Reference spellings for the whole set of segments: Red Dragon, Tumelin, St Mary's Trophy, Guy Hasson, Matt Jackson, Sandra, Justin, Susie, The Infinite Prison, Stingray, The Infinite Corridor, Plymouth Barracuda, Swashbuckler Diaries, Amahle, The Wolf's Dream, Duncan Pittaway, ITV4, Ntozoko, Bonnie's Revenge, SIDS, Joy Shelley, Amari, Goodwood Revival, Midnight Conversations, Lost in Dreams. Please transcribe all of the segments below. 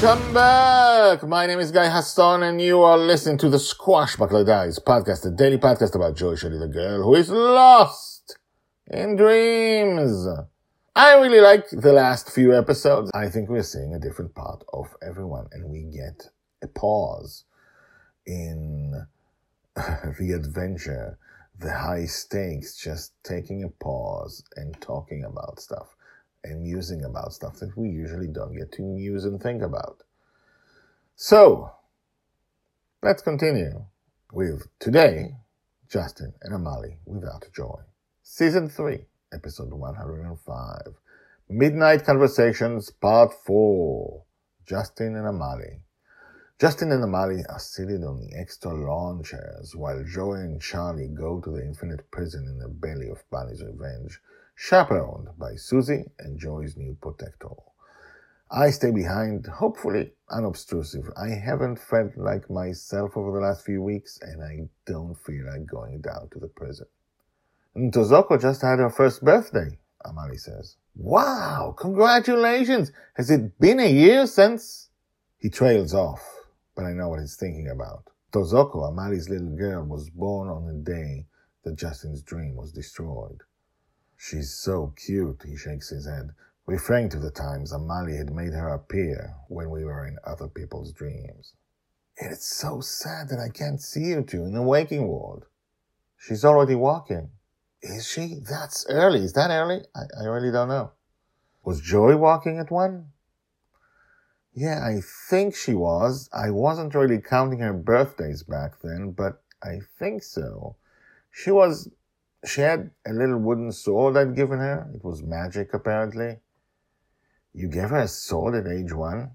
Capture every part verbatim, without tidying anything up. Welcome back! My name is Guy Hasson, and you are listening to the Swashbuckler Diaries podcast, a daily podcast about Joy Shelley, the girl who is lost in dreams. I really liked the last few episodes. I think we're seeing a different part of everyone, and we get a pause in the adventure, the high stakes, just taking a pause and talking about stuff. And musing about stuff that we usually don't get to muse and think about. So, let's continue with today, Justin and Amahle Without Joy. Season three, episode one hundred five, Midnight Conversations, part four, Justin and Amahle. Justin and Amahle are seated on the extra lawn chairs while Joy and Charlie go to the Infinite Prison in the belly of Bonnie's Revenge, chaperoned by Susie and Joy's new protector. I stay behind, hopefully unobtrusive. I haven't felt like myself over the last few weeks, and I don't feel like going down to the prison. Ntozoko just had her first birthday, Amari says. Wow, congratulations! Has it been a year since... He trails off, but I know what he's thinking about. Ntozoko, Amari's little girl, was born on the day that Justin's dream was destroyed. She's so cute, he shakes his head, referring to the times Amahle had made her appear when we were in other people's dreams. It's so sad that I can't see you two in the waking world. She's already walking. Is she? That's early. Is that early? I, I really don't know. Was Joy walking at one? Yeah, I think she was. I wasn't really counting her birthdays back then, but I think so. She was... She had a little wooden sword I'd given her. It was magic, apparently. You gave her a sword at age one?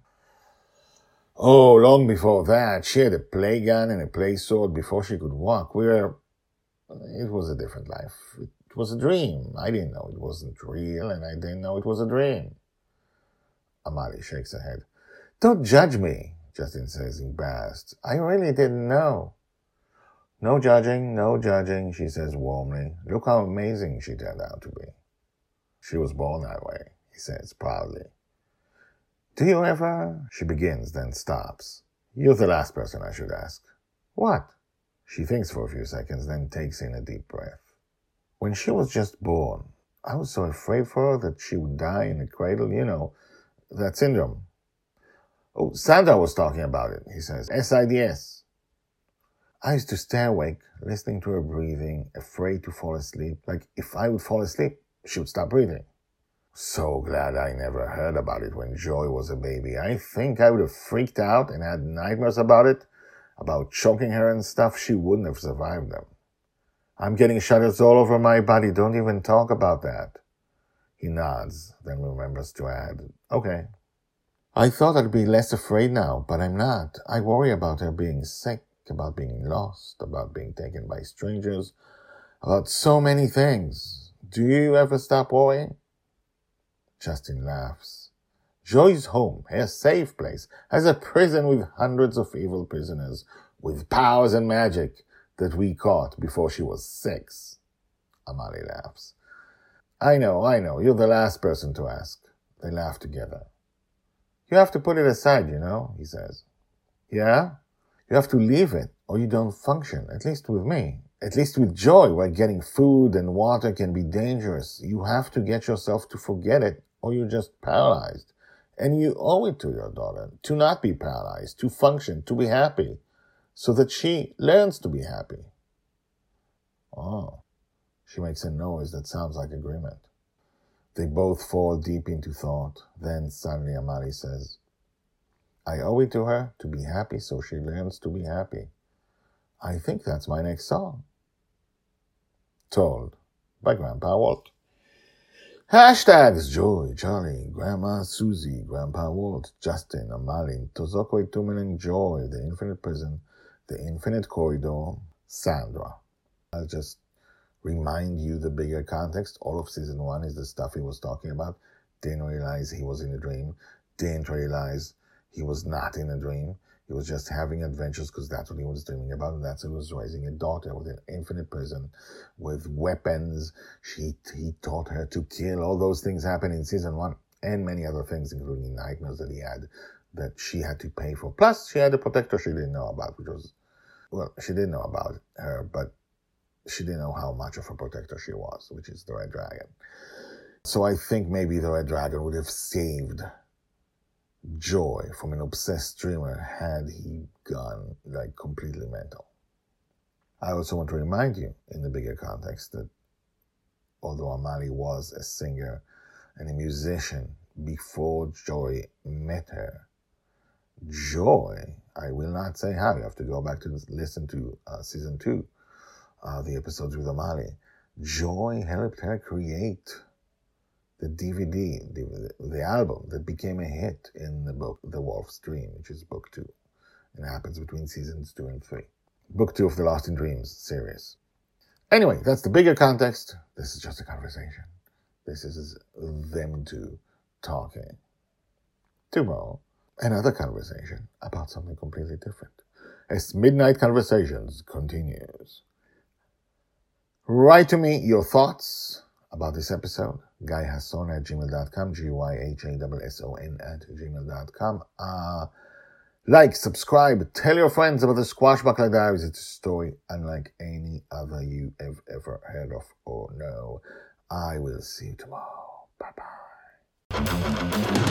Oh, long before that. She had a play gun and a play sword before she could walk. We were... It was a different life. It was a dream. I didn't know it wasn't real, and I didn't know it was a dream. Amahle shakes her head. Don't judge me, Justin says, embarrassed. I really didn't know. No judging, no judging, she says warmly. Look how amazing she turned out to be. She was born that way, he says proudly. Do you ever... She begins, then stops. You're the last person I should ask. What? She thinks for a few seconds, then takes in a deep breath. When she was just born, I was so afraid for her that she would die in a cradle, you know, that syndrome. Oh, Sandra was talking about it, he says. S I D S. I used to stay awake, listening to her breathing, afraid to fall asleep. Like, if I would fall asleep, she would stop breathing. So glad I never heard about it when Joy was a baby. I think I would have freaked out and had nightmares about it, about choking her and stuff. She wouldn't have survived them. I'm getting shudders all over my body. Don't even talk about that. He nods, then remembers to add, okay. I thought I'd be less afraid now, but I'm not. I worry about her being sick, about being lost, about being taken by strangers, about so many things. Do you ever stop worrying? Justin laughs. Joy's home, her safe place, has a prison with hundreds of evil prisoners, with powers and magic that we caught before she was six. Amahle laughs. I know, I know, you're the last person to ask. They laugh together. You have to put it aside, you know, he says. Yeah? You have to leave it, or you don't function, at least with me. At least with Joy, where getting food and water can be dangerous. You have to get yourself to forget it, or you're just paralyzed. And you owe it to your daughter to not be paralyzed, to function, to be happy, so that she learns to be happy. Oh. She makes a noise that sounds like agreement. They both fall deep into thought. Then suddenly Amahle says, I owe it to her to be happy so she learns to be happy. I think that's my next song. Told by Grandpa Walt. Hashtags Joy, Charlie, Grandma Susie, Grandpa Walt, Justin, Amahle, Ntozoko, Tumelin, Joy, The Infinite Prison, The Infinite Corridor, Sandra. I'll just remind you the bigger context. All of season one is the stuff he was talking about. Didn't realize he was in a dream. Didn't realize he was not in a dream. He was just having adventures because that's what he was dreaming about. And that's what he was raising a daughter with an infinite prison, with weapons. She, he taught her to kill. All those things happened in season one and many other things, including nightmares that he had that she had to pay for. Plus, she had a protector she didn't know about, which was, well, she didn't know about her, but she didn't know how much of a protector she was, which is the Red Dragon. So I think maybe the Red Dragon would have saved Joy from an obsessed dreamer had he gone like completely mental. I also want to remind you in the bigger context that although Amahle was a singer and a musician before Joy met her, Joy, I will not say how, you have to go back to listen to uh, season two, uh, the episodes with Amahle. Joy helped her create the D V D, the, the album that became a hit in the book, The Wolf's Dream, which is book two. And it happens between seasons two and three. Book two of the Lost in Dreams series. Anyway, that's the bigger context. This is just a conversation. This is them two talking. Tomorrow, another conversation about something completely different. As Midnight Conversations continues. Write to me your thoughts about this episode. Guy Hasson at gmail dot com, G Y H A S S O N at gmail dot com. Uh, like, subscribe, tell your friends about the Swashbuckler Diaries. It's a story unlike any other you have ever heard of or know. I will see you tomorrow. Bye-bye.